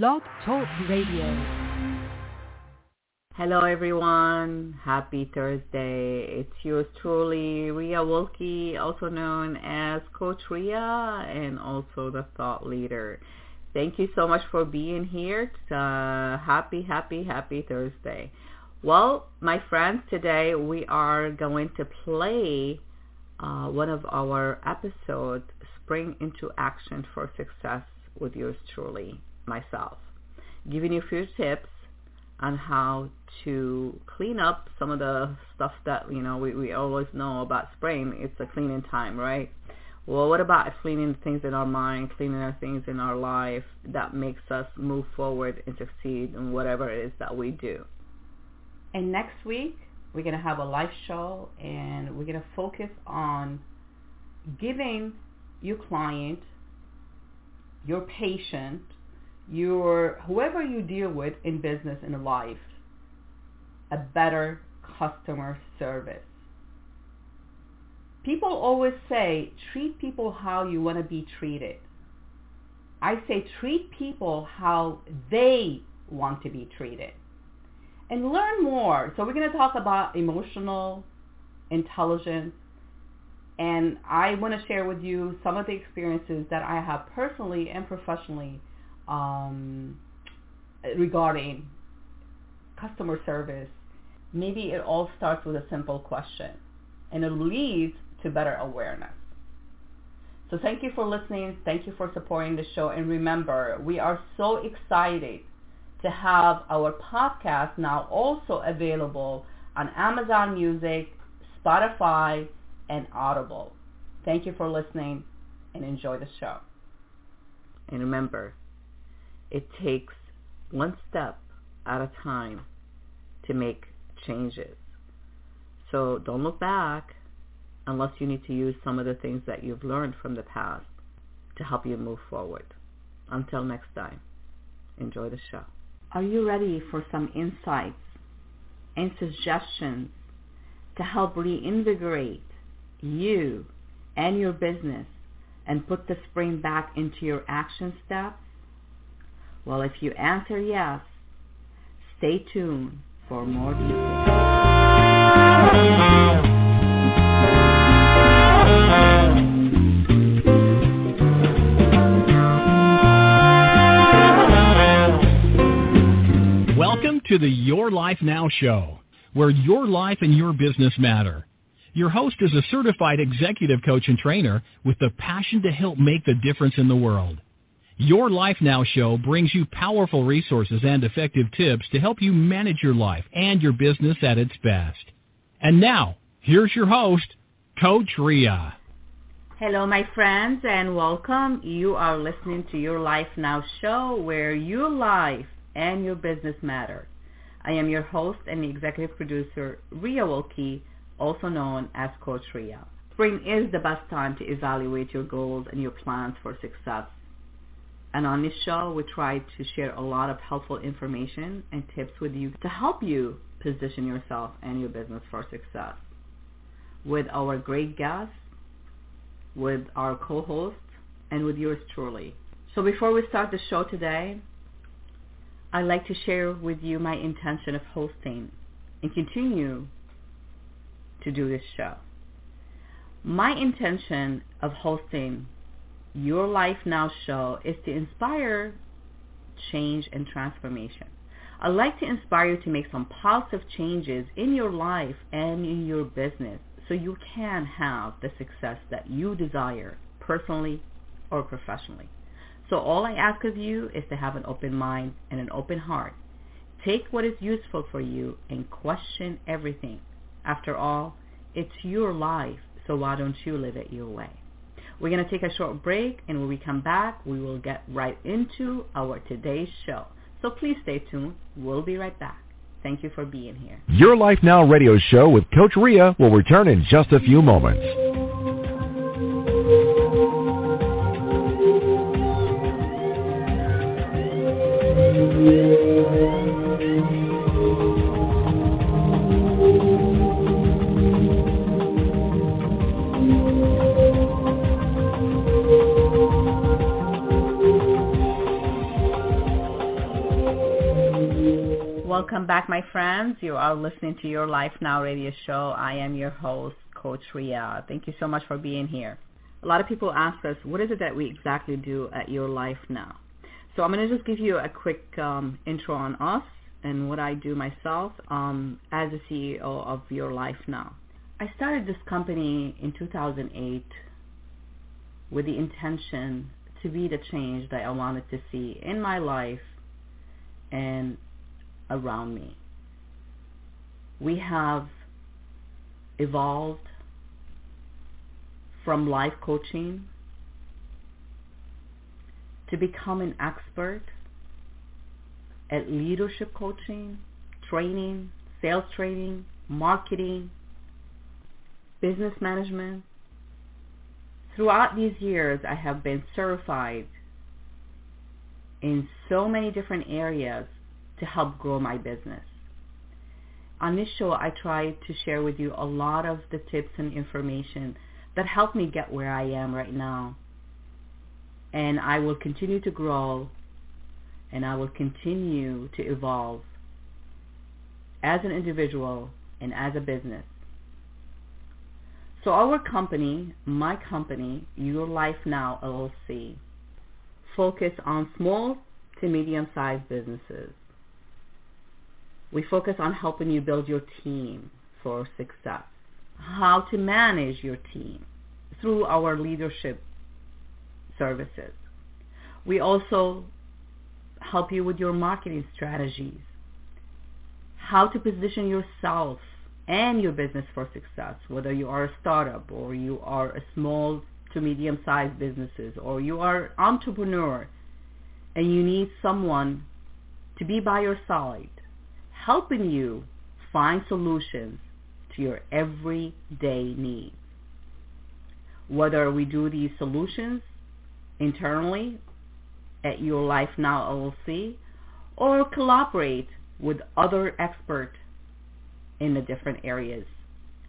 Blog Talk Radio. Hello everyone, happy Thursday. It's yours truly, Rea Wilke, also known as Coach Rea and also the Thought Leader. Thank you so much for being here. Happy Thursday. Well, my friends, today we are going to play one of our episodes, Spring into Action for Success, with yours truly, myself, giving you a few tips on how to clean up some of the stuff that, you know, we always know about spring. It's a cleaning time, right? Well, what about cleaning things in our mind, cleaning our things in our life that makes us move forward and succeed in whatever it is that we do? And next week, we're going to have a live show, and we're going to focus on giving your client, your patient, your whoever you deal with in business and life, a better customer service. People always say, treat people how you want to be treated. I say, treat people how they want to be treated. And learn more. So we're going to talk about emotional intelligence. And I want to share with you some of the experiences that I have personally and professionally regarding customer service. Maybe it all starts with a simple question, and it leads to better awareness. So thank you for listening. Thank you for supporting the show. And remember, we are so excited to have our podcast now also available on Amazon Music, Spotify, and Audible. Thank you for listening, and enjoy the show. And remember, it takes one step at a time to make changes. So don't look back unless you need to use some of the things that you've learned from the past to help you move forward. Until next time, enjoy the show. Are you ready for some insights and suggestions to help reinvigorate you and your business and put the spring back into your action steps? Well, if you answer yes, stay tuned for more details. Welcome to the Your Life Now Show, where your life and your business matter. Your host is a certified executive coach and trainer with the passion to help make the difference in the world. Your Life Now Show brings you powerful resources and effective tips to help you manage your life and your business at its best. And now, here's your host, Coach Rea. Hello, my friends, and welcome. You are listening to Your Life Now Show, where your life and your business matter. I am your host and executive producer, Rea Wilke, also known as Coach Rea. Spring is the best time to evaluate your goals and your plans for success. And on this show, we try to share a lot of helpful information and tips with you to help you position yourself and your business for success. With our great guests, with our co-hosts, and with yours truly. So before we start the show today, I'd like to share with you my intention of hosting and continue to do this show. My intention of hosting Your Life Now Show is to inspire change and transformation. I'd like to inspire you to make some positive changes in your life and in your business so you can have the success that you desire personally or professionally. So all I ask of you is to have an open mind and an open heart. Take what is useful for you and question everything. After all, it's your life, so why don't you live it your way? We're going to take a short break, and when we come back, we will get right into our today's show. So please stay tuned. We'll be right back. Thank you for being here. Your Life Now Radio Show with Coach Rea will return in just a few moments. Welcome back, my friends. You are listening to Your Life Now Radio Show. I am your host, Coach Rea. Thank you so much for being here. A lot of people ask us, what is it that we exactly do at Your Life Now? So I'm going to just give you a quick intro on us and what I do myself as the CEO of Your Life Now. I started this company in 2008 with the intention to be the change that I wanted to see in my life and around me. We have evolved from life coaching to become an expert at leadership coaching, training, sales training, marketing, business management. Throughout these years, I have been certified in so many different areas to help grow my business. On this show, I try to share with you a lot of the tips and information that helped me get where I am right now. And I will continue to grow, and I will continue to evolve as an individual and as a business. So our company, my company, Your Life Now LLC, focus on small to medium-sized businesses. We focus on helping you build your team for success, how to manage your team through our leadership services. We also help you with your marketing strategies, how to position yourself and your business for success, whether you are a startup or you are a small to medium-sized businesses or you are an entrepreneur and you need someone to be by your side, helping you find solutions to your everyday needs. Whether we do these solutions internally at Your Life Now LLC or collaborate with other experts in the different areas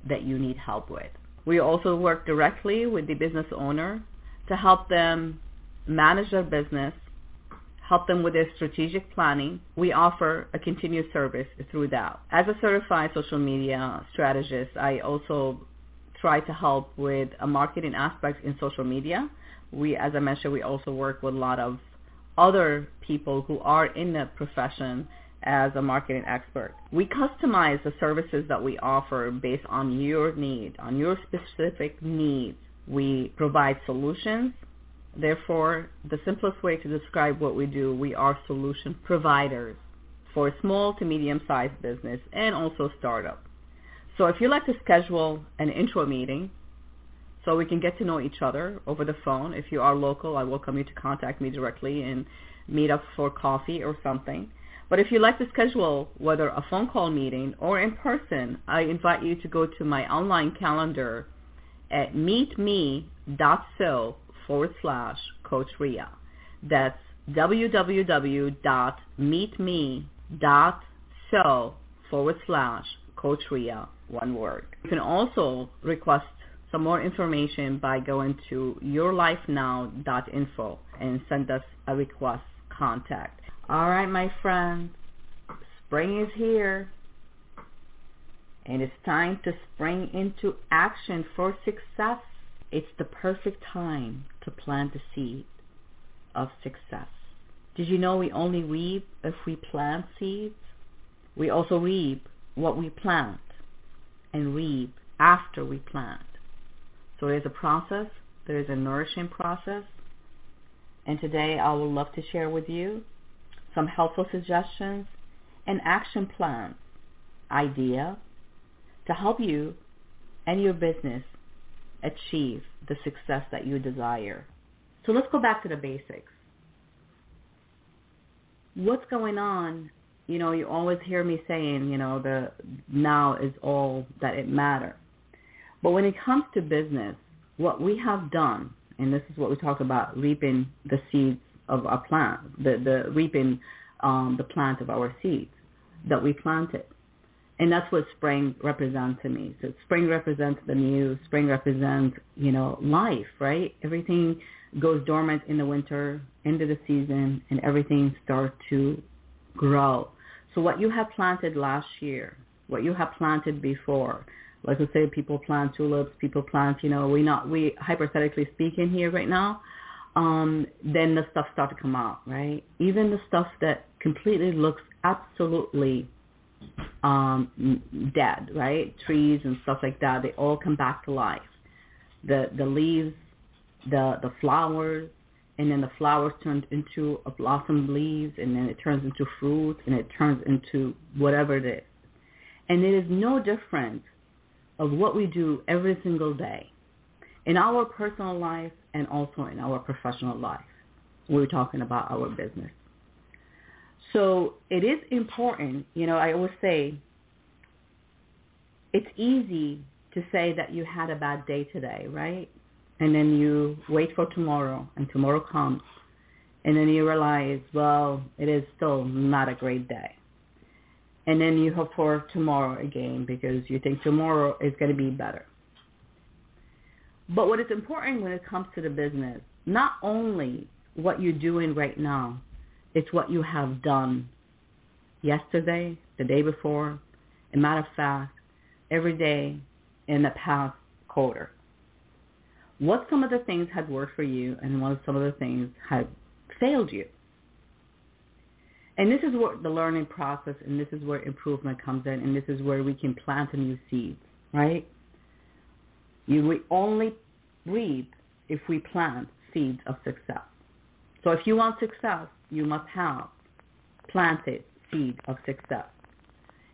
that you need help with. We also work directly with the business owner to help them manage their business, help them with their strategic planning. We offer a continuous service through that. As a certified social media strategist, I also try to help with a marketing aspect in social media. We, as I mentioned, we also work with a lot of other people who are in the profession as a marketing expert. We customize the services that we offer based on your need, on your specific needs. We provide solutions. Therefore, the simplest way to describe what we do, we are solution providers for small to medium-sized business and also startup. So if you'd like to schedule an intro meeting so we can get to know each other over the phone, if you are local, I welcome you to contact me directly and meet up for coffee or something. But if you'd like to schedule whether a phone call meeting or in person, I invite you to go to my online calendar at meetme.so/Coach Rea. That's www.meetme.so/Coach Rea, one word. You can also request some more information by going to yourlifenow.info and send us a request contact. All right, my friends, spring is here, and it's time to spring into action for success. It's the perfect time to plant the seed of success. Did you know we only reap if we plant seeds? We also reap what we plant and reap after we plant. So there's a process, there's a nourishing process, and today I would love to share with you some helpful suggestions and action plans, idea to help you and your business achieve the success that you desire. So let's go back to the basics. What's going on? You know, you always hear me saying, you know, the now is all that it matters. But when it comes to business, what we have done, and this is what we talk about, reaping the seeds of our plant, the reaping the plant of our seeds that we planted. And that's what spring represents to me. So spring represents the new, spring represents, you know, life, right? Everything goes dormant in the winter, end of the season, and everything starts to grow. So what you have planted last year, what you have planted before, like we say, people plant tulips, people plant, we hypothetically speaking here right now, then the stuff starts to come out, right? Even the stuff that completely looks absolutely dead, right? Trees and stuff like that, they all come back to life. The leaves, the flowers, and then the flowers turn into a blossom leaves, and then it turns into fruit, and it turns into whatever it is. And it is no different of what we do every single day in our personal life and also in our professional life. We're talking about our business. So it is important, I always say it's easy to say that you had a bad day today, right? And then you wait for tomorrow, and tomorrow comes, and then you realize, well, it is still not a great day. And then you hope for tomorrow again because you think tomorrow is going to be better. But what is important when it comes to the business, not only what you're doing right now, it's what you have done yesterday, the day before, a matter of fact, every day in the past quarter. What some of the things had worked for you and what some of the things had failed you. And this is what the learning process, and this is where improvement comes in, and this is where we can plant a new seed, right? We only reap if we plant seeds of success. So if you want success, you must have planted seeds of success.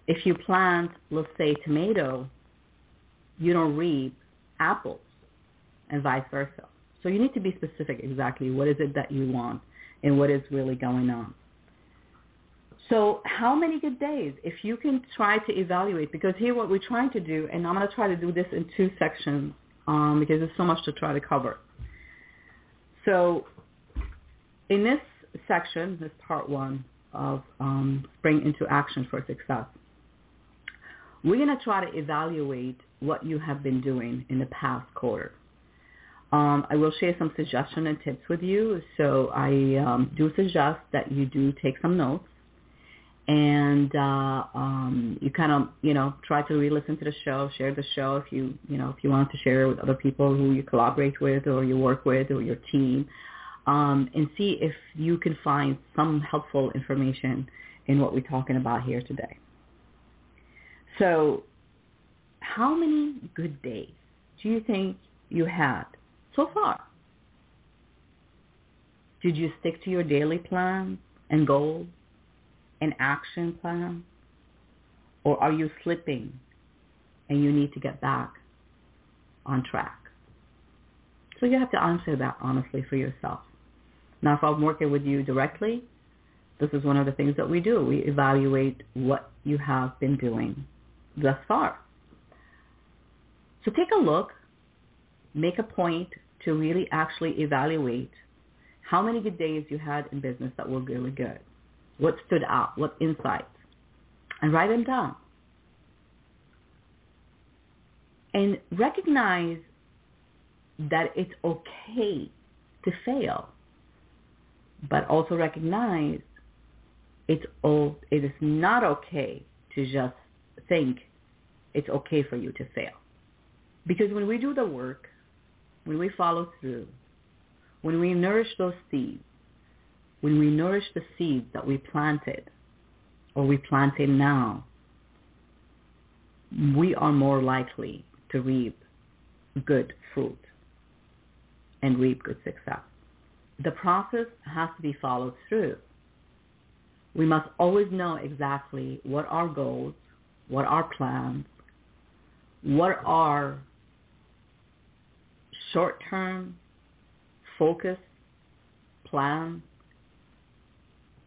If you plant, let's say, tomato, you don't reap apples, and vice versa. So you need to be specific exactly what is it that you want and what is really going on. So how many good days? If you can try to evaluate, because here what we're trying to do, and I'm going to try to do this in two sections because there's so much to try to cover. So in this section, this part one of Spring into Action for Success, we're going to try to evaluate what you have been doing in the past quarter. I will share some suggestions and tips with you. So I do suggest that you do take some notes. And you kind of, try to re-listen to the show, share the show if you want to share it with other people who you collaborate with or you work with or your team, and see if you can find some helpful information in what we're talking about here today. So how many good days do you think you had so far? Did you stick to your daily plans and goals? An action plan? Or are you slipping and you need to get back on track? So you have to answer that honestly for yourself. Now, if I'm working with you directly, this is one of the things that we do. We evaluate what you have been doing thus far. So take a look, make a point to really actually evaluate how many good days you had in business that were really good. What stood out? What insights? And write them down. And recognize that it's okay to fail, but also recognize it is not okay to just think it's okay for you to fail. Because when we do the work, when we follow through, when we nourish those seeds, when we nourish the seeds that we planted, or we planted now, we are more likely to reap good fruit and reap good success. The process has to be followed through. We must always know exactly what our goals, what our plans, what our short-term focus plans,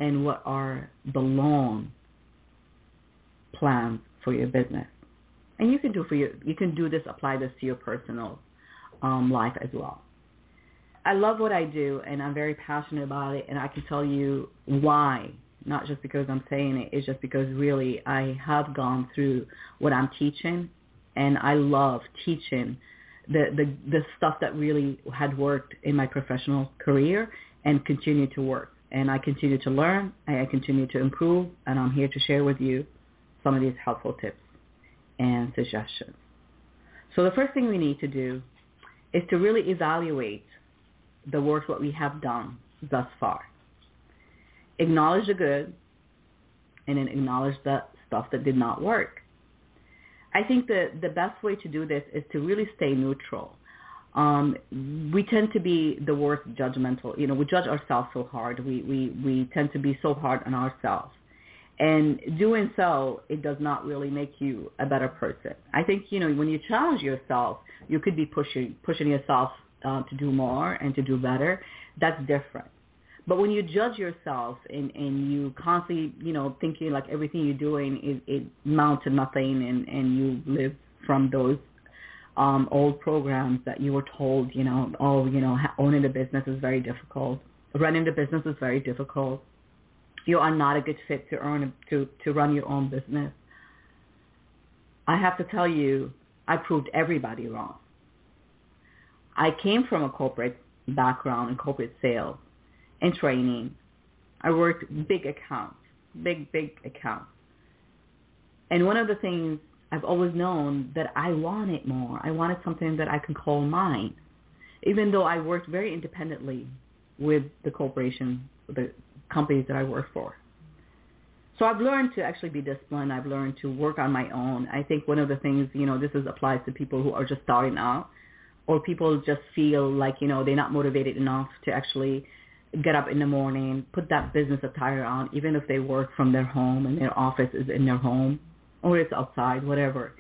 and what are the long plans for your business. And you can do this, apply this to your personal life as well. I love what I do, and I'm very passionate about it, and I can tell you why, not just because I'm saying it, it's just because really I have gone through what I'm teaching, and I love teaching the stuff that really had worked in my professional career and continue to work. And I continue to learn, I continue to improve, and I'm here to share with you some of these helpful tips and suggestions. So the first thing we need to do is to really evaluate the work that we have done thus far. Acknowledge the good, and then acknowledge the stuff that did not work. I think the best way to do this is to really stay neutral. We tend to be the worst judgmental. You know, we judge ourselves so hard. We tend to be so hard on ourselves. And doing so, it does not really make you a better person. I think, you know, when you challenge yourself, you could be pushing yourself to do more and to do better. That's different. But when you judge yourself and you constantly, you know, thinking like everything you're doing it amounts to nothing and you live from those old programs that you were told, you know, oh, you know, owning the business is very difficult. Running the business is very difficult. You are not a good fit to run your own business. I have to tell you, I proved everybody wrong. I came from a corporate background in corporate sales and training. I worked big accounts. And one of the things I've always known that I wanted more. I wanted something that I can call mine, even though I worked very independently with the corporation, the companies that I work for. So I've learned to actually be disciplined. I've learned to work on my own. I think one of the things, you know, applies to people who are just starting out, or people just feel like, you know, they're not motivated enough to actually get up in the morning, put that business attire on, even if they work from their home and their office is in their home or it's outside, whatever.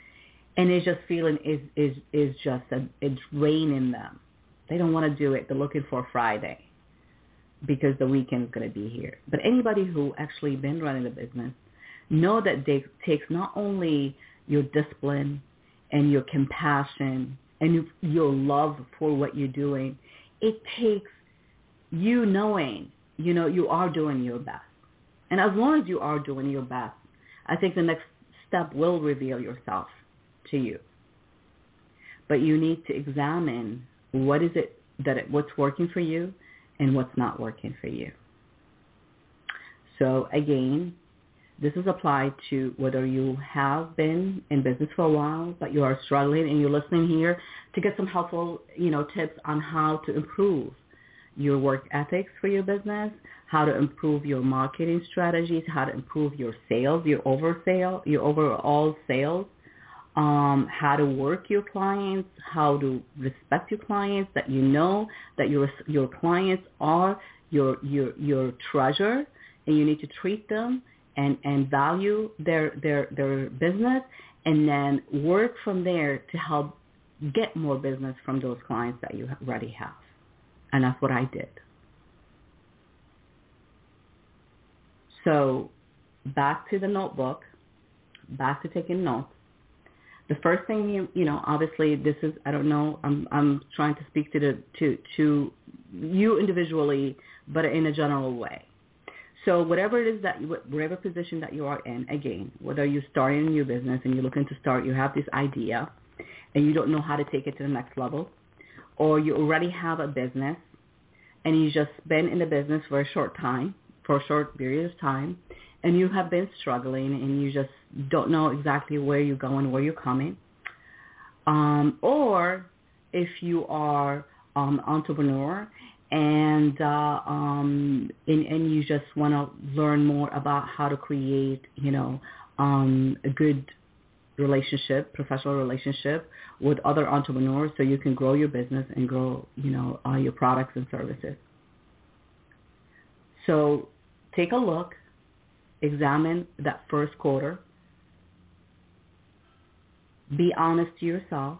And it's just feeling is just it's draining them. They don't want to do it. They're looking for Friday because the weekend is going to be here. But anybody who actually been running the business know that it takes not only your discipline and your compassion and your love for what you're doing, it takes you knowing, you know, you are doing your best. And as long as you are doing your best, I think the next step will reveal yourself to you. But you need to examine what's working for you and what's not working for you. So again, this is applied to whether you have been in business for a while, but you are struggling and you're listening here to get some helpful, you know, tips on how to improve your work ethics for your business, how to improve your marketing strategies, how to improve your sales, your overall sales, how to work your clients, how to respect your clients, that you know that your clients are your treasure and you need to treat them and value their business, and then work from there to help get more business from those clients that you already have. And that's what I did. So back to the notebook, back to taking notes. The first thing you know, obviously this is, I don't know, I'm trying to speak to you individually, but in a general way. So whatever position that you are in, again, whether you're starting a new business and you're looking to start, you have this idea and you don't know how to take it to the next level, or you already have a business and you've just been in the business for a short period of time, and you have been struggling and you just don't know exactly where you're going, where you're coming. Or if you are entrepreneur and you just want to learn more about how to create, you know, a good professional relationship with other entrepreneurs so you can grow your business and grow, you know, your products and services. So take a look, examine that first quarter, be honest to yourself.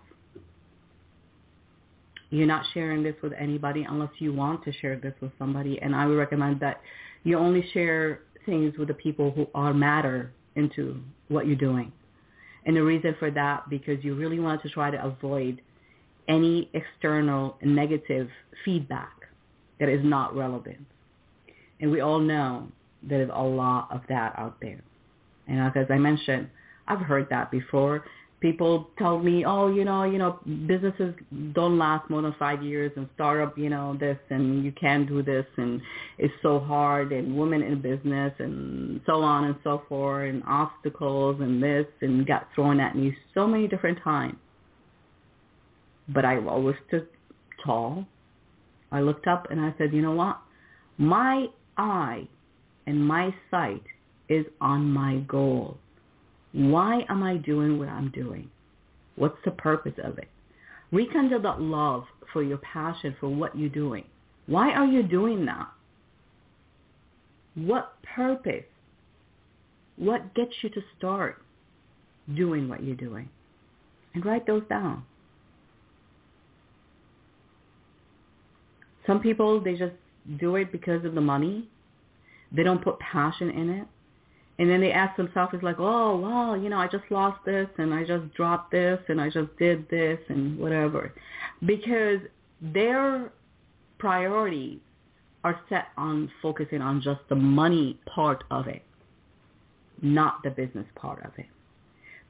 You're not sharing this with anybody unless you want to share this with somebody, and I would recommend that you only share things with the people who matter into what you're doing. And the reason for that, because you really want to try to avoid any external negative feedback that is not relevant. And we all know there's a lot of that out there. And as I mentioned, I've heard that before. people tell me, oh, you know, businesses don't last more than 5 years, and startup, you know, this, and you can't do this, and it's so hard, and women in business, and so on and so forth, and obstacles, and this, and got thrown at me so many different times. But I always stood tall. I looked up and I said, you know what? My eye and my sight is on my goal. Why am I doing what I'm doing? What's the purpose of it? Rekindle that love for your passion for what you're doing. Why are you doing that? What purpose? What gets you to start doing what you're doing? And write those down. Some people, they just do it because of the money. They don't put passion in it. And then they ask themselves, it's like, oh, well, you know, I just lost this, and I just dropped this, and I just did this, and whatever. Because their priorities are set on focusing on just the money part of it, not the business part of it.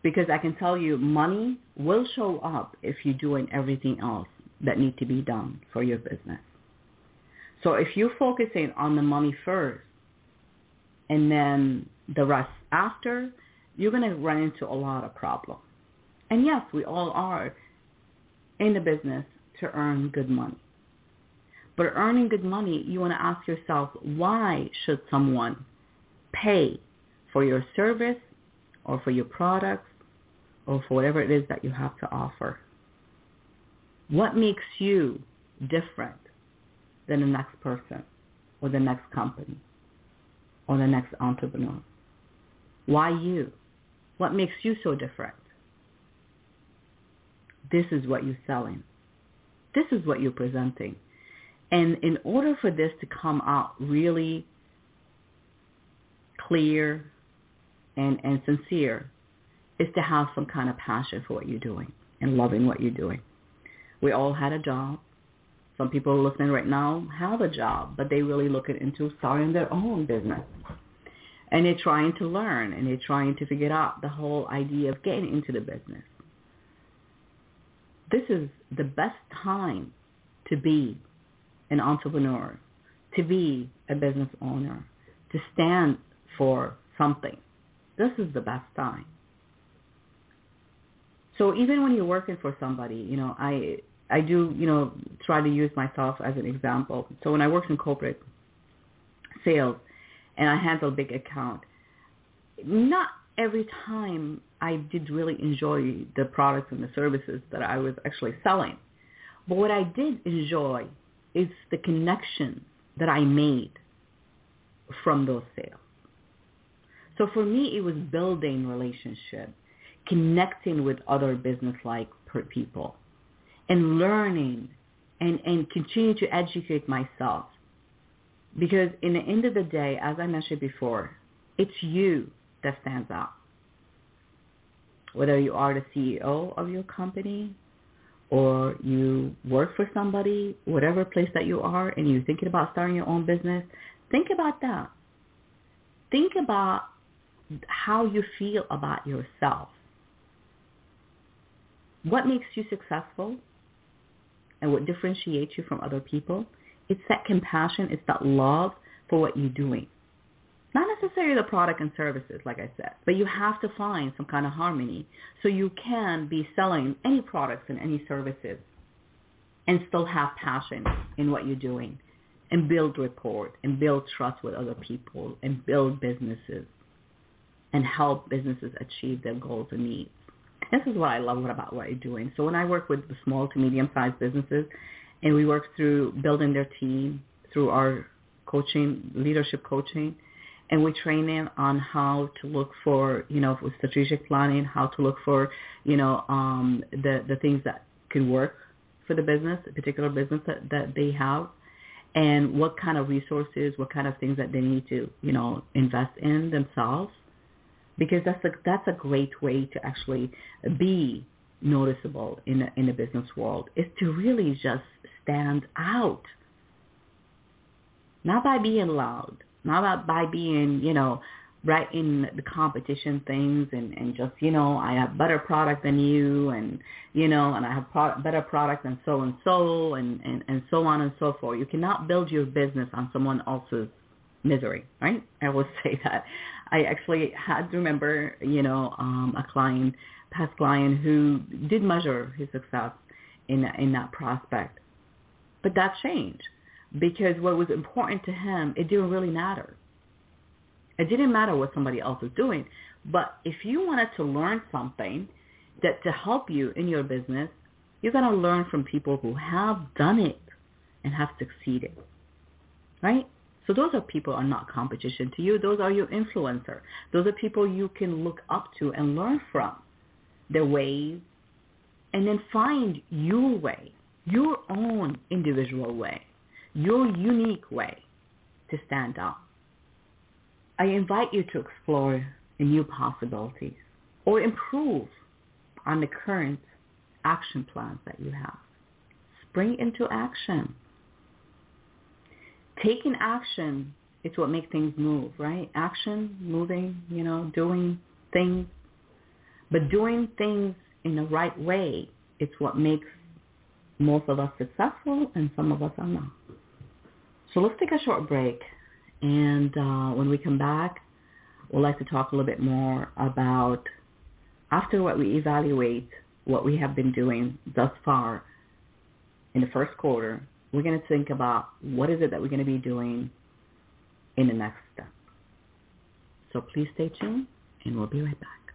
Because I can tell you, money will show up if you're doing everything else that needs to be done for your business. So if you're focusing on the money first, and then the rest after, you're going to run into a lot of problems. And yes, we all are in the business to earn good money. But earning good money, you want to ask yourself, why should someone pay for your service or for your products or for whatever it is that you have to offer? What makes you different than the next person or the next company or the next entrepreneur? Why you? What makes you so different? This is what you're selling. This is what you're presenting. And in order for this to come out really clear and sincere is to have some kind of passion for what you're doing and loving what you're doing. We all had a job. Some people listening right now have a job, but they really looking into starting their own business. And they're trying to learn, and they're trying to figure out the whole idea of getting into the business. This is the best time to be an entrepreneur, to be a business owner, to stand for something. This is the best time. So even when you're working for somebody, you know, I do, you know, try to use myself as an example. So when I worked in corporate sales and I handled big account, not every time I did really enjoy the products and the services that I was actually selling. But what I did enjoy is the connection that I made from those sales. So for me, it was building relationships, connecting with other business-like people, and learning and continue to educate myself. Because in the end of the day, as I mentioned before, it's you that stands out. Whether you are the CEO of your company or you work for somebody, whatever place that you are, and you're thinking about starting your own business, think about that. Think about how you feel about yourself. What makes you successful and what differentiates you from other people? It's that compassion, it's that love for what you're doing. Not necessarily the product and services, like I said, but you have to find some kind of harmony so you can be selling any products and any services and still have passion in what you're doing and build rapport and build trust with other people and build businesses and help businesses achieve their goals and needs. This is what I love about what I'm doing. So when I work with the small to medium-sized businesses, and we work through building their team, through our coaching, leadership coaching, and we train them on how to look for, you know, with strategic planning, how to look for, you know, the things that can work for the business, a particular business that they have, and what kind of resources, what kind of things that they need to, you know, invest in themselves. Because that's a great way to actually be noticeable in the business world, is to really just stand out. Not by being loud, not by being, you know, right in the competition things and just, you know, I have better product than you and, you know, and I have better product than so-and-so and so on and so forth. You cannot build your business on someone else's misery, right? I always say that. I actually had to remember, you know, a past client who did measure his success in that prospect. But that changed because what was important to him, it didn't really matter. It didn't matter what somebody else was doing. But if you wanted to learn something that to help you in your business, you're going to learn from people who have done it and have succeeded, right? So those are people who are not competition to you. Those are your influencer. Those are people you can look up to and learn from their ways and then find your way, your own individual way, your unique way to stand out. I invite you to explore new possibilities or improve on the current action plans that you have. Spring into action. Taking action is what makes things move, right? Action, moving, you know, doing things. But doing things in the right way is what makes most of us successful and some of us are not. So let's take a short break. And when we come back, we'll like to talk a little bit more about after what we evaluate what we have been doing thus far in the first quarter, we're going to think about what is it that we're going to be doing in the next step. So please stay tuned, and we'll be right back.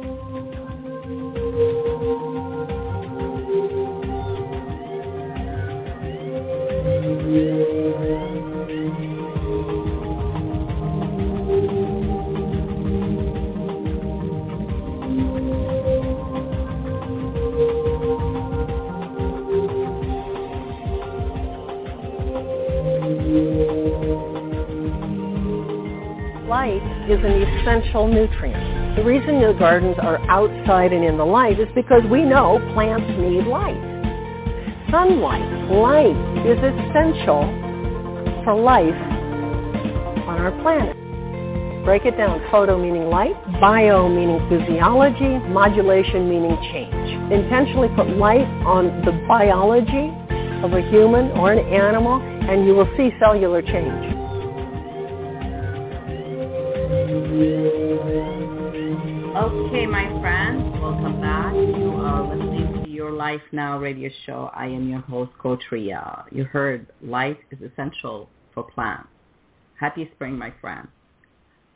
Is an essential nutrient. The reason the gardens are outside and in the light is because we know plants need light. Sunlight, light is essential for life on our planet. Break it down. Photo meaning light, bio meaning physiology, modulation meaning change. Intentionally put light on the biology of a human or an animal and you will see cellular change. Okay, my friends, welcome back. You are listening to Your Life Now Radio Show. I am your host, Coach Rea. You heard life is essential for plants. Happy spring, my friends.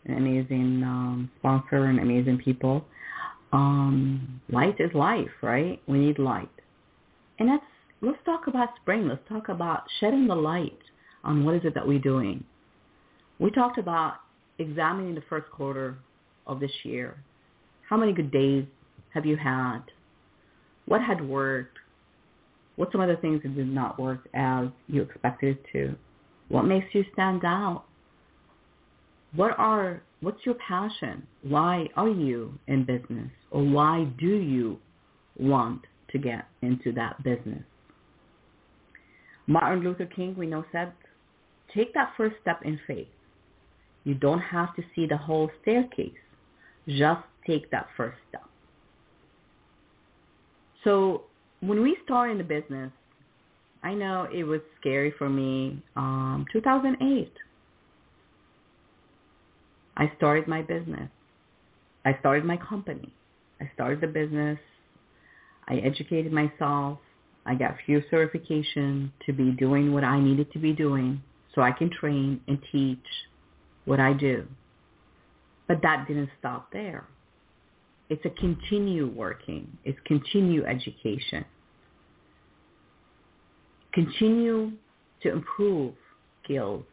An amazing sponsor and amazing people. Light is life, right? We need light. And let's talk about spring. Let's talk about shedding the light on what is it that we're doing. We talked about examining the first quarter of this year. How many good days have you had? What had worked? What's some of the things that did not work as you expected it to? What makes you stand out? What's your passion? Why are you in business? Or why do you want to get into that business? Martin Luther King, we know, said, take that first step in faith. You don't have to see the whole staircase. Just take that first step. So when we started in the business, I know it was scary for me. 2008, I started my business. I started my company. I started the business. I educated myself. I got few certification to be doing what I needed to be doing so I can train and teach what I do. But that didn't stop there. It's a continue working. It's continue education. Continue to improve skills.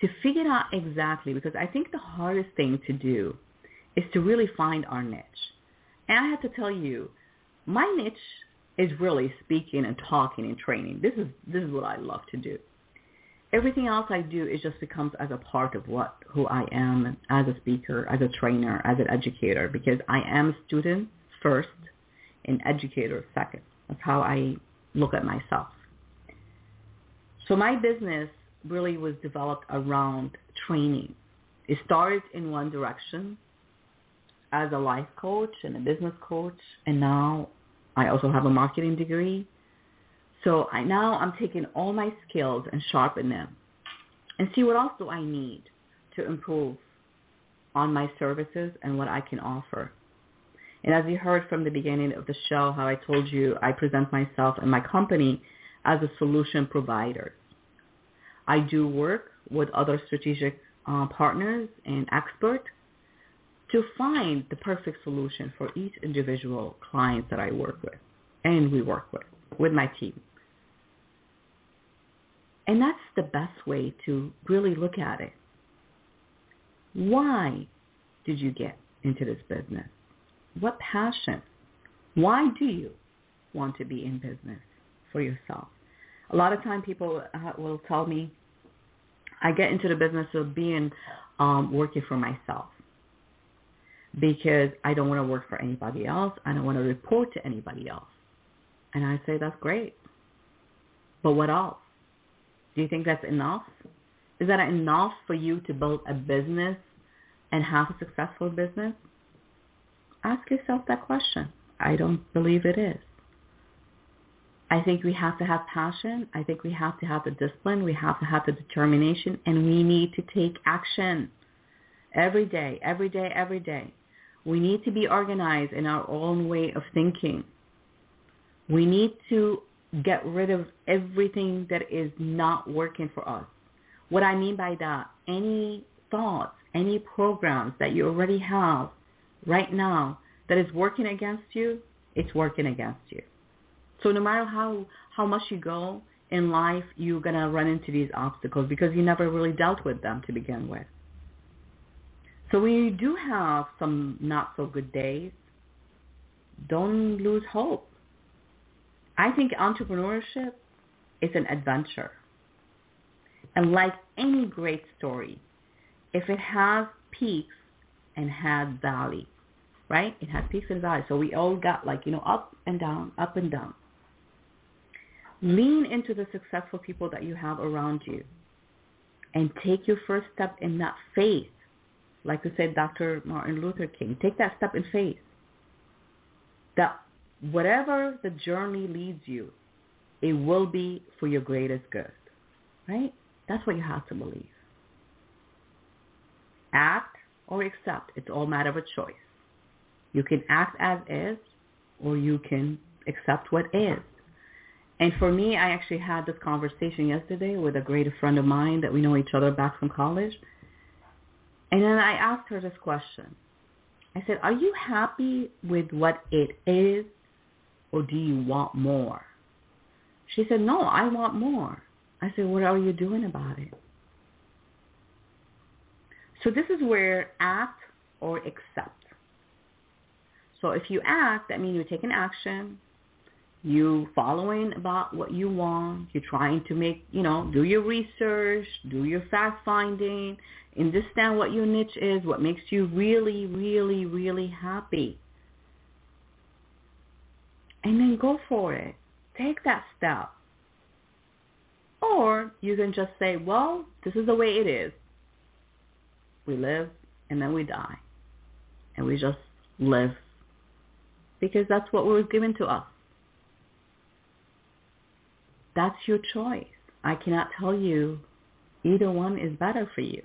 To figure out exactly, because I think the hardest thing to do is to really find our niche. And I have to tell you, my niche is really speaking and talking and training. This is what I love to do. Everything else I do, it just becomes as a part of who I am as a speaker, as a trainer, as an educator, because I am a student first and educator second. That's how I look at myself. So my business really was developed around training. It started in one direction as a life coach and a business coach, and now I also have a marketing degree. So I'm taking all my skills and sharpen them and see what else do I need to improve on my services and what I can offer. And as you heard from the beginning of the show, how I told you I present myself and my company as a solution provider. I do work with other strategic partners and experts to find the perfect solution for each individual client that I work with and we work with my team. And that's the best way to really look at it. Why did you get into this business? What passion? Why do you want to be in business for yourself? A lot of time people will tell me, I get into the business of being working for myself because I don't want to work for anybody else. I don't want to report to anybody else. And I say, that's great. But what else? Do you think that's enough? Is that enough for you to build a business and have a successful business? Ask yourself that question. I don't believe it is. I think we have to have passion. I think we have to have the discipline. We have to have the determination, and we need to take action every day, every day, every day. We need to be organized in our own way of thinking. We need to get rid of everything that is not working for us. What I mean by that, any thoughts, any programs that you already have right now that is working against you, it's working against you. So no matter how much you go in life, you're going to run into these obstacles because you never really dealt with them to begin with. So when you do have some not so good days, don't lose hope. I think entrepreneurship is an adventure. And like any great story, if it has peaks and has valleys, right? It has peaks and valleys. So we all got up and down, up and down. Lean into the successful people that you have around you and take your first step in that faith. Like you said, Dr. Martin Luther King, take that step in faith. That whatever the journey leads you, it will be for your greatest good, right? That's what you have to believe. Act or accept. It's all a matter of a choice. You can act as is, or you can accept what is. And for me, I actually had this conversation yesterday with a great friend of mine that we know each other back from college. And then I asked her this question. I said, are you happy with what it is, or do you want more? She said, no, I want more. I said, what are you doing about it? So this is where act or accept. So if you act, that means you're taking action. You following about what you want. You're trying to make, do your research, do your fact-finding, understand what your niche is, what makes you really, really, really happy. And then go for it. Take that step. Or you can just say, well, this is the way it is. We live and then we die. And we just live. Because that's what was given to us. That's your choice. I cannot tell you either one is better for you.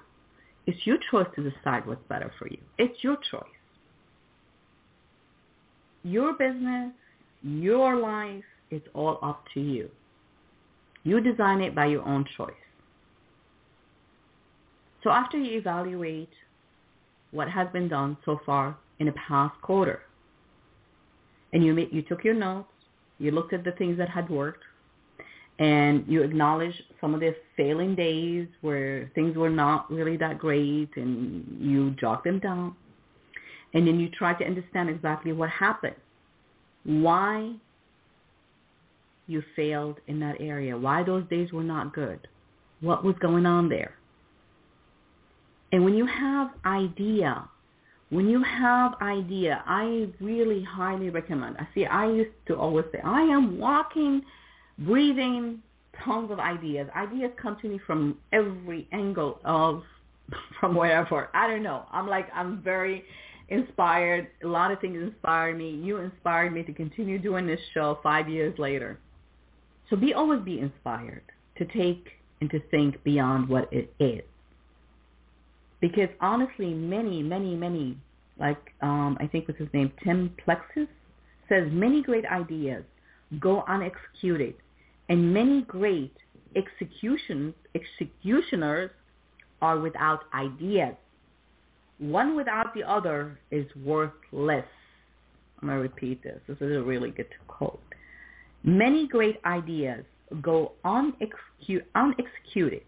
It's your choice to decide what's better for you. It's your choice. Your business, your life, it's all up to you. You design it by your own choice. So after you evaluate what has been done so far in the past quarter, and you took your notes, you looked at the things that had worked, and you acknowledge some of the failing days where things were not really that great, and you jot them down. And then you try to understand exactly what happened, why you failed in that area, why those days were not good, what was going on there. And when you have idea, I really highly recommend. I used to always say, I am walking, breathing, tons of ideas. Ideas come to me from every angle from wherever. I don't know. I'm very inspired. A lot of things inspire me. You inspired me to continue doing this show 5 years later. So always be inspired to take and to think beyond what it is. Because honestly, many, many, many, I think what's his name, Tim Plexus, says many great ideas go unexecuted, and many great executioners are without ideas. One without the other is worthless. I'm going to repeat this. This is a really good quote. Many great ideas go unexecuted,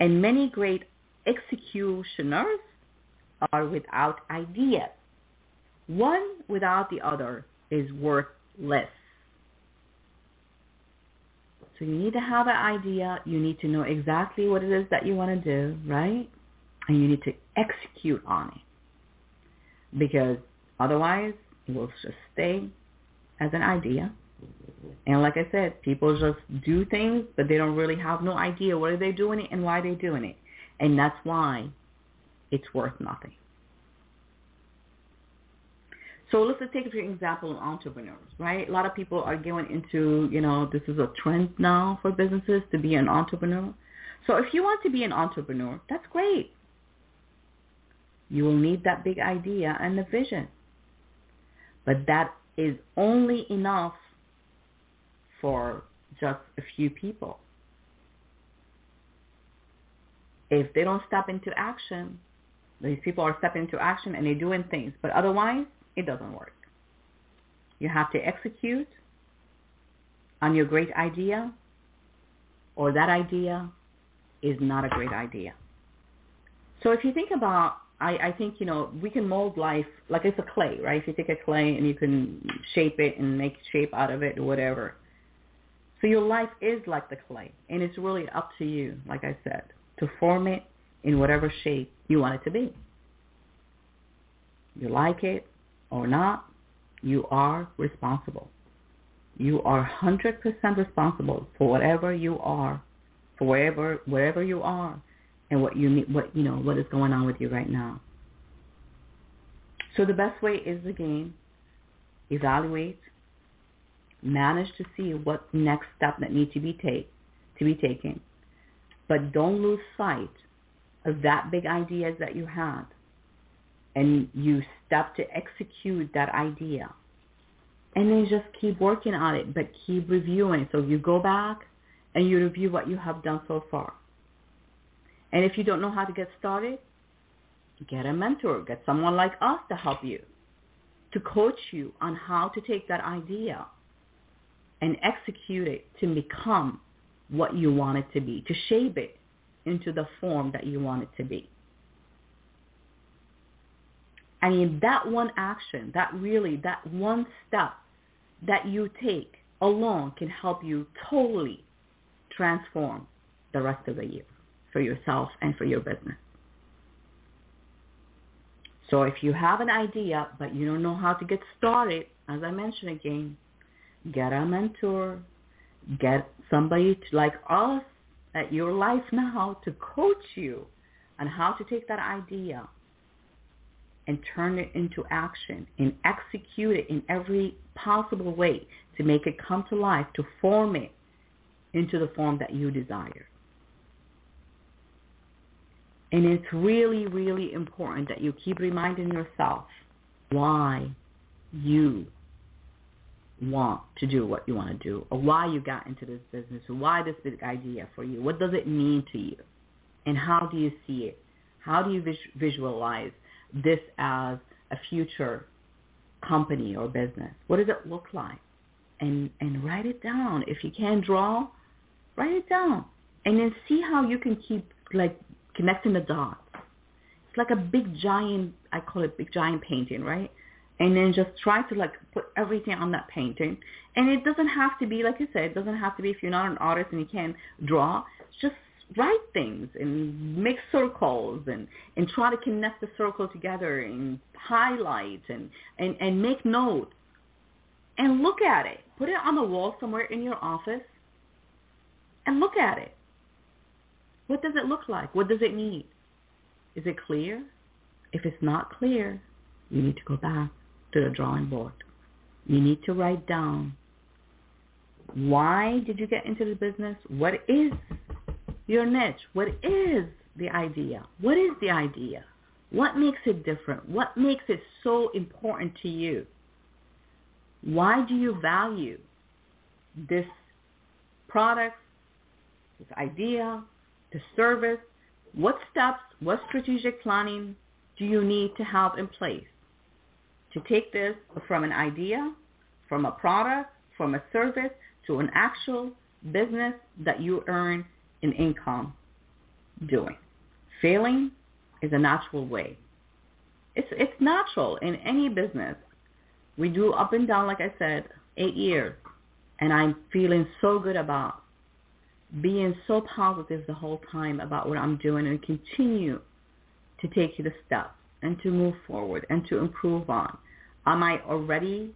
and many great executioners are without ideas. One without the other is worthless. So you need to have an idea. You need to know exactly what it is that you want to do, right? And you need to execute on it, because otherwise it will just stay as an idea. And like I said, people just do things, but they don't really have no idea what are they doing it and why they're doing it. And that's why it's worth nothing. So let's just take, for example, entrepreneurs, right? A lot of people are going into, this is a trend now for businesses to be an entrepreneur. So if you want to be an entrepreneur, that's great. You will need that big idea and the vision. But that is only enough for just a few people. If they don't step into action, these people are stepping into action and they're doing things. But otherwise, it doesn't work. You have to execute on your great idea, or that idea is not a great idea. So if you think about, I think, we can mold life like it's a clay, right? If you take a clay and you can shape it and make shape out of it or whatever. So your life is like the clay, and it's really up to you, like I said, to form it in whatever shape you want it to be. You like it or not, you are responsible. You are 100% responsible for whatever you are, for wherever you are, and what is going on with you right now. So the best way is, again, evaluate, manage to see what next step that needs to be taken, but don't lose sight of that big ideas that you had, and you step to execute that idea, and then just keep working on it, but keep reviewing. So you go back and you review what you have done so far. And if you don't know how to get started, get a mentor, get someone like us to help you, to coach you on how to take that idea and execute it to become what you want it to be, to shape it into the form that you want it to be. I mean, that one action, that one step that you take alone can help you totally transform the rest of the year for yourself and for your business. So if you have an idea but you don't know how to get started, as I mentioned again, get a mentor, get somebody like us at Your Life Now to coach you on how to take that idea and turn it into action and execute it in every possible way to make it come to life, to form it into the form that you desire. And it's really, really important that you keep reminding yourself why you want to do what you want to do, or why you got into this business, or why this big idea for you. What does it mean to you? And how do you see it? How do you visualize this as a future company or business? What does it look like? And write it down. If you can't draw, write it down. And then see how you can keep connecting the dots. It's like a big giant, I call it big giant painting, right? And then just try to put everything on that painting. And it doesn't have to be, like I said, it doesn't have to be, if you're not an artist and you can't draw, just write things and make circles and try to connect the circle together and highlight and make notes and look at it. Put it on the wall somewhere in your office and look at it. What does it look like? What does it need? Is it clear? If it's not clear, you need to go back to the drawing board. You need to write down, why did you get into the business? What is your niche? What is the idea? What is the idea? What makes it different? What makes it so important to you? Why do you value this product, this idea, this service? What steps, what strategic planning do you need to have in place to take this from an idea, from a product, from a service, to an actual business that you earn an income doing? Failing is a natural way. It's natural in any business. We do up and down, like I said, 8 years. And I'm feeling so good about being so positive the whole time about what I'm doing, and continue to take the steps and to move forward and to improve on. Am I already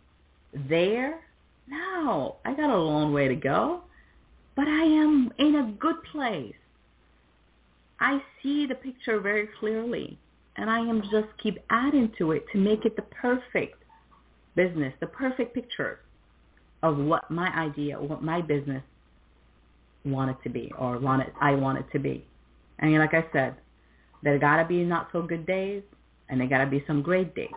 there? No, I got a long way to go, but I am in a good place. I see the picture very clearly, and I am just keep adding to it to make it the perfect business, the perfect picture of what my idea, what my business wanted to be, or I want it to be. And like I said, there got to be not so good days, and there got to be some great days.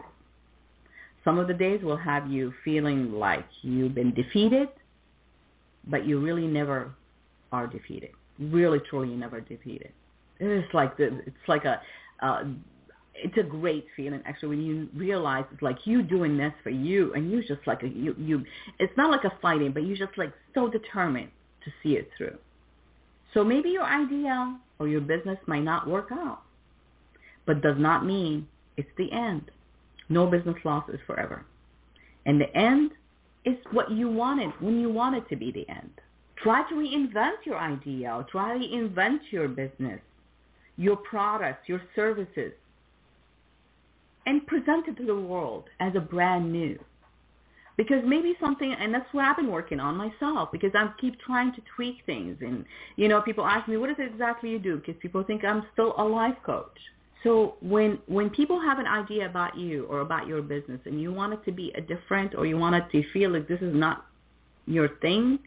Some of the days will have you feeling like you've been defeated, but you really never are defeated. Really, truly never defeated. It's a great feeling, actually, when you realize it's like you doing this for you, and you just like, it's not like a fighting, but you're just like so determined to see it through. So maybe your idea or your business might not work out, but does not mean it's the end. No business loss is forever. And the end is what you wanted when you want it to be the end. Try to reinvent your idea, or try to reinvent your business, your products, your services, and present it to the world as a brand new. Because maybe something, and that's what I've been working on myself, because I keep trying to tweak things. And, people ask me, what is it exactly you do? Because people think I'm still a life coach. So when people have an idea about you or about your business, and you want it to be a different, or you want it to feel like this is not your thing,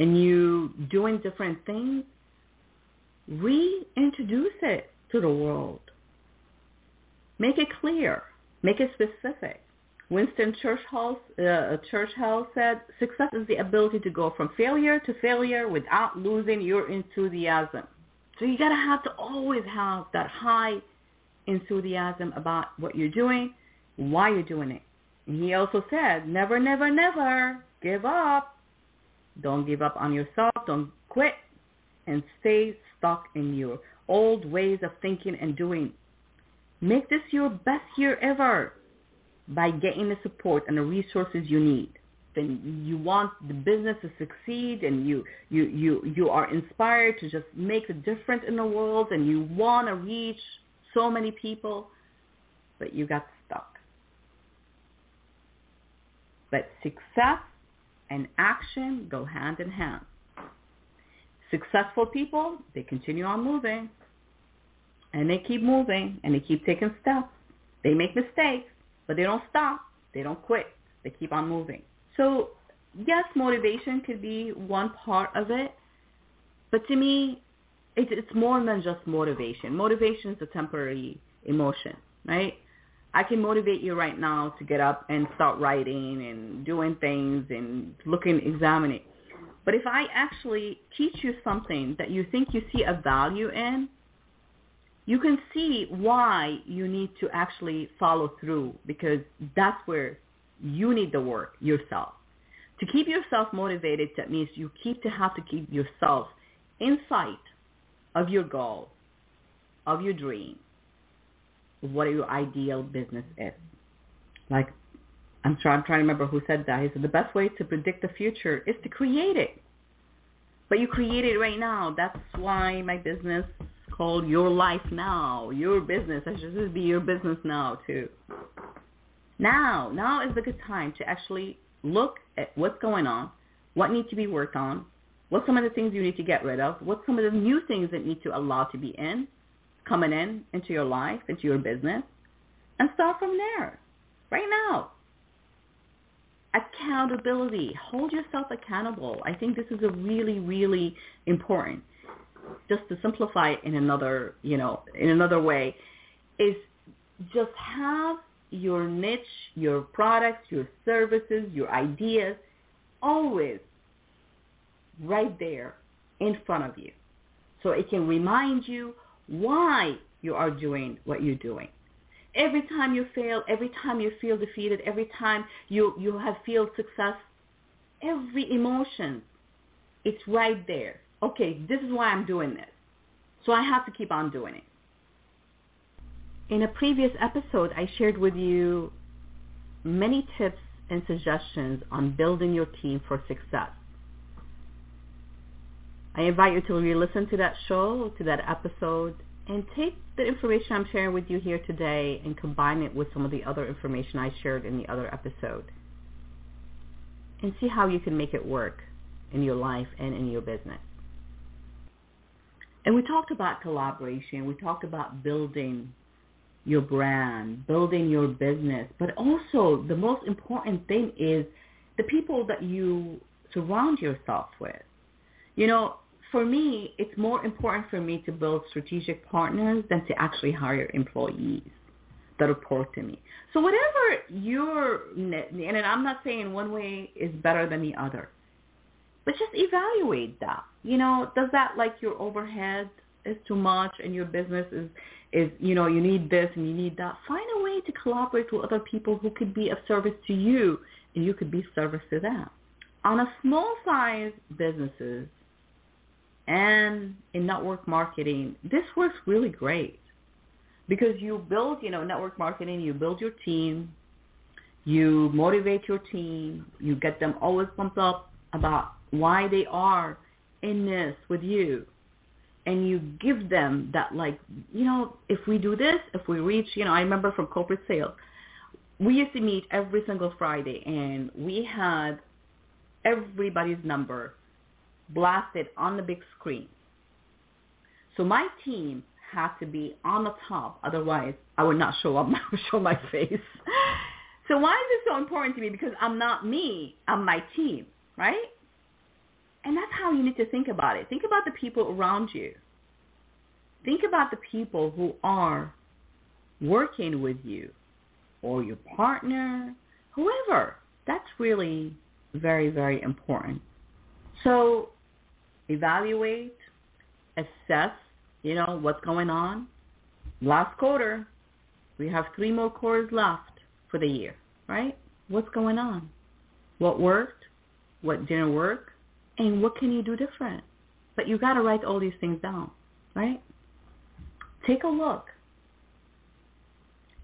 and you doing different things, reintroduce it to the world. Make it clear. Make it specific. Winston Churchill said, success is the ability to go from failure to failure without losing your enthusiasm. So you got to have to always have that high enthusiasm about what you're doing, why you're doing it. And he also said, never, never, never give up. Don't give up on yourself. Don't quit and stay stuck in your old ways of thinking and doing. Make this your best year ever by getting the support and the resources you need. Then you want the business to succeed, and you are inspired to just make a difference in the world, and you want to reach so many people, but you got stuck. But success and action go hand in hand. Successful people, they continue on moving, and they keep moving, and they keep taking steps. They make mistakes, but they don't stop. They don't quit. They keep on moving. So, yes, motivation could be one part of it, but to me, it's more than just motivation. Motivation is a temporary emotion, right? I can motivate you right now to get up and start writing and doing things and looking, examining. But if I actually teach you something that you think you see a value in, you can see why you need to actually follow through, because that's where you need the work yourself. To keep yourself motivated, that means you have to keep yourself in sight of your goal, of your dream, what your ideal business is. Like, I'm trying to remember who said that. He said, the best way to predict the future is to create it. But you create it right now. That's why my business is called Your Life Now, your business. I should just be your business now, too. Now is the good time to actually look at what's going on, what needs to be worked on, What's some of the things you need to get rid of? What's some of the new things that need to allow to be in, coming in, into your life, into your business? And start from there, right now. Accountability. Hold yourself accountable. I think this is a really, really important. Just to simplify it in another, in another way, is just have your niche, your products, your services, your ideas always right there in front of you. So it can remind you why you are doing what you're doing. Every time you fail, every time you feel defeated, every time you have feel success, every emotion, it's right there. Okay, this is why I'm doing this. So I have to keep on doing it. In a previous episode, I shared with you many tips and suggestions on building your team for success. I invite you to re-listen to that show, to that episode, and take the information I'm sharing with you here today and combine it with some of the other information I shared in the other episode. And see how you can make it work in your life and in your business. And we talked about collaboration. We talked about building your brand, building your business. But also, the most important thing is the people that you surround yourself with. For me, it's more important for me to build strategic partners than to actually hire employees that report to me. So whatever and I'm not saying one way is better than the other. But just evaluate that. Does that, like, your overhead is too much and your business is you need this and you need that. Find a way to collaborate with other people who could be of service to you and you could be service to them. On a small size businesses and in network marketing, this works really great because you build, network marketing, you build your team, you motivate your team, you get them always pumped up about why they are in this with you, and you give them that, if we do this, if we reach, I remember from corporate sales, we used to meet every single Friday, and we had everybody's number blasted on the big screen. So my team had to be on the top, otherwise I would not show up, I would show my face. So why is this so important to me? Because I'm not me, I'm my team, right? And that's how you need to think about it. Think about the people around you. Think about the people who are working with you or your partner, whoever. That's really very, very important. So evaluate, assess, what's going on. Last quarter, we have 3 more quarters left for the year, right? What's going on? What worked? What didn't work? And what can you do different? But you got to write all these things down, right? Take a look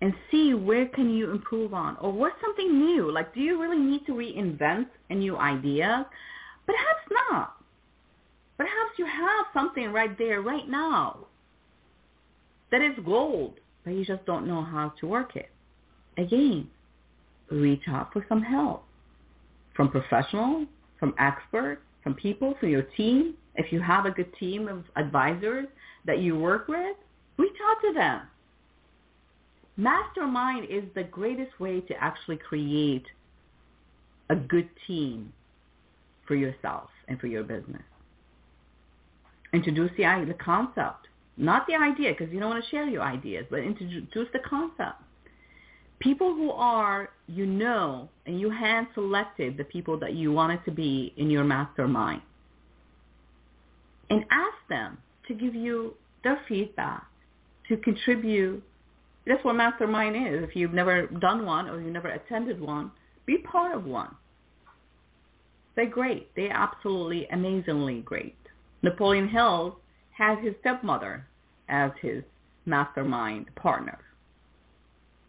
and see where can you improve on, or what's something new? Do you really need to reinvent a new idea? Perhaps not. Perhaps you have something right there, right now, that is gold, but you just don't know how to work it. Again, reach out for some help from professionals, from experts, from people, from your team. If you have a good team of advisors that you work with, reach out to them. Mastermind is the greatest way to actually create a good team for yourself and for your business. Introduce the concept, not the idea, because you don't want to share your ideas, but introduce the concept. People who are, and you hand-selected the people that you wanted to be in your mastermind. And ask them to give you their feedback, to contribute. That's what mastermind is. If you've never done one or you've never attended one, be part of one. They're great. They're absolutely, amazingly great. Napoleon Hill has his stepmother as his mastermind partner.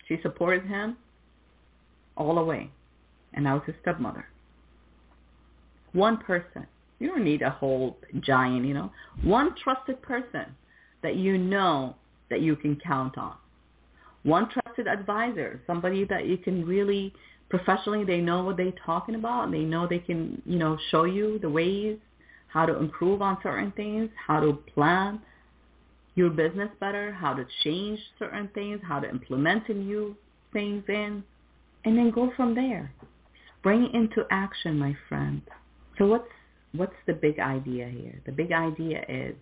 She supported him all the way, and that was his stepmother. One person. You don't need a whole giant, One trusted person that that you can count on. One trusted advisor, somebody that you can really, professionally, they know what they're talking about, and they know they can, show you the ways how to improve on certain things, how to plan your business better, how to change certain things, how to implement new things in, and then go from there. Bring into action, my friend. So what's the big idea here? The big idea is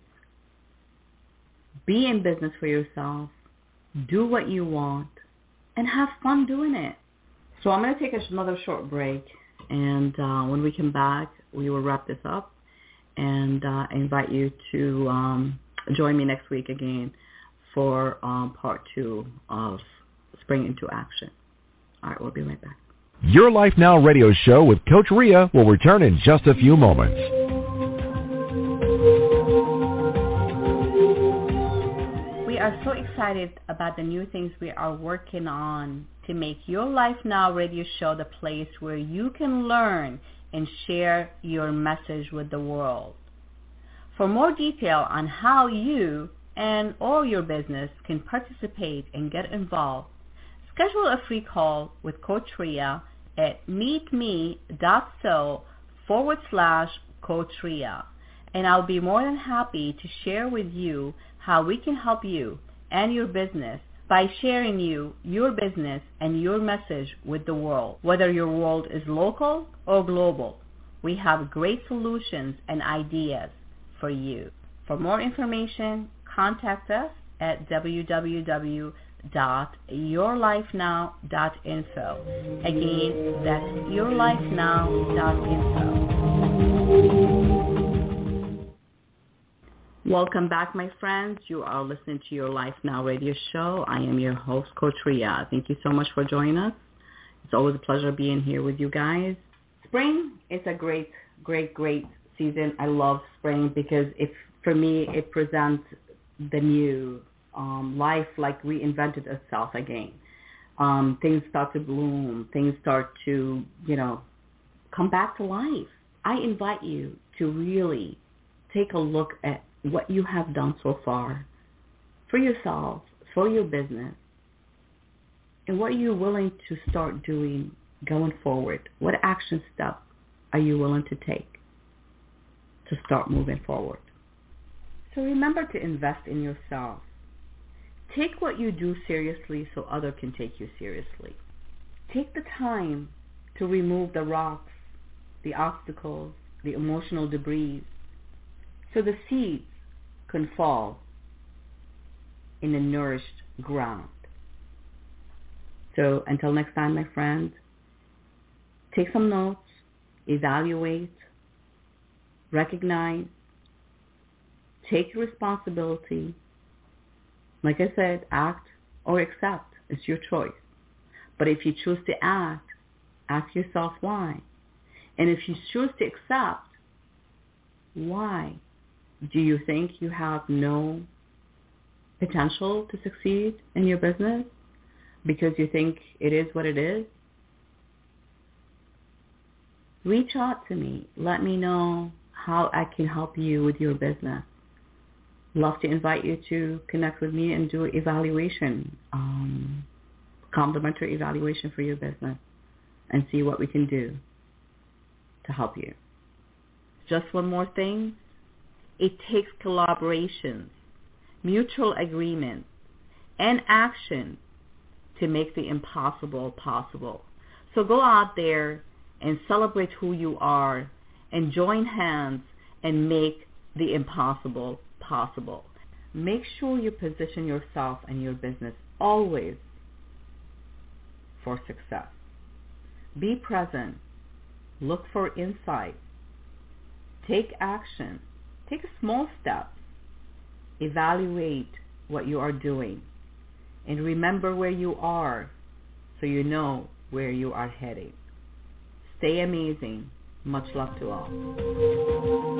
be in business for yourself, do what you want, and have fun doing it. So I'm going to take another short break, and when we come back, we will wrap this up, and I invite you to join me next week again for part 2 of Spring Into Action. All right, we'll be right back. Your Life Now Radio Show with Coach Rea will return in just a few moments. We are so excited about the new things we are working on to make Your Life Now Radio Show the place where you can learn and share your message with the world. For more detail on how you and all your business can participate and get involved, schedule a free call with Coach Rea at meetme.so/Coach Rea, and I'll be more than happy to share with you how we can help you and your business by sharing your business and your message with the world. Whether your world is local or global, we have great solutions and ideas for you. For more information, contact us at www.yourlifenow.info. Again, that's yourlifenow.info. Welcome back, my friends. You are listening to Your Life Now Radio Show. I am your host, Coach Rea. Thank you so much for joining us. It's always a pleasure being here with you guys. Spring is a great, great, great season. I love spring because it presents the new. Life like reinvented itself again. Things start to bloom. Things start to, come back to life. I invite you to really take a look at what you have done so far for yourself, for your business, and what you're willing to start doing going forward. What action step are you willing to take to start moving forward? So remember to invest in yourself. Take what you do seriously so others can take you seriously. Take the time to remove the rocks, the obstacles, the emotional debris, so the seeds can fall in the nourished ground. So until next time, my friends, take some notes, evaluate, recognize, take responsibility. Like I said, act or accept. It's your choice. But if you choose to act, ask yourself why. And if you choose to accept, why? Do you think you have no potential to succeed in your business because you think it is what it is? Reach out to me. Let me know how I can help you with your business. Love to invite you to connect with me and do evaluation, complimentary evaluation for your business, and see what we can do to help you. Just one more thing. It takes collaboration, mutual agreement, and action to make the impossible possible. So go out there and celebrate who you are and join hands and make the impossible possible. Make sure you position yourself and your business always for success. Be present. Look for insight. Take action. Take a small step. Evaluate what you are doing. And remember where you are so you know where you are heading. Stay amazing. Much love to all.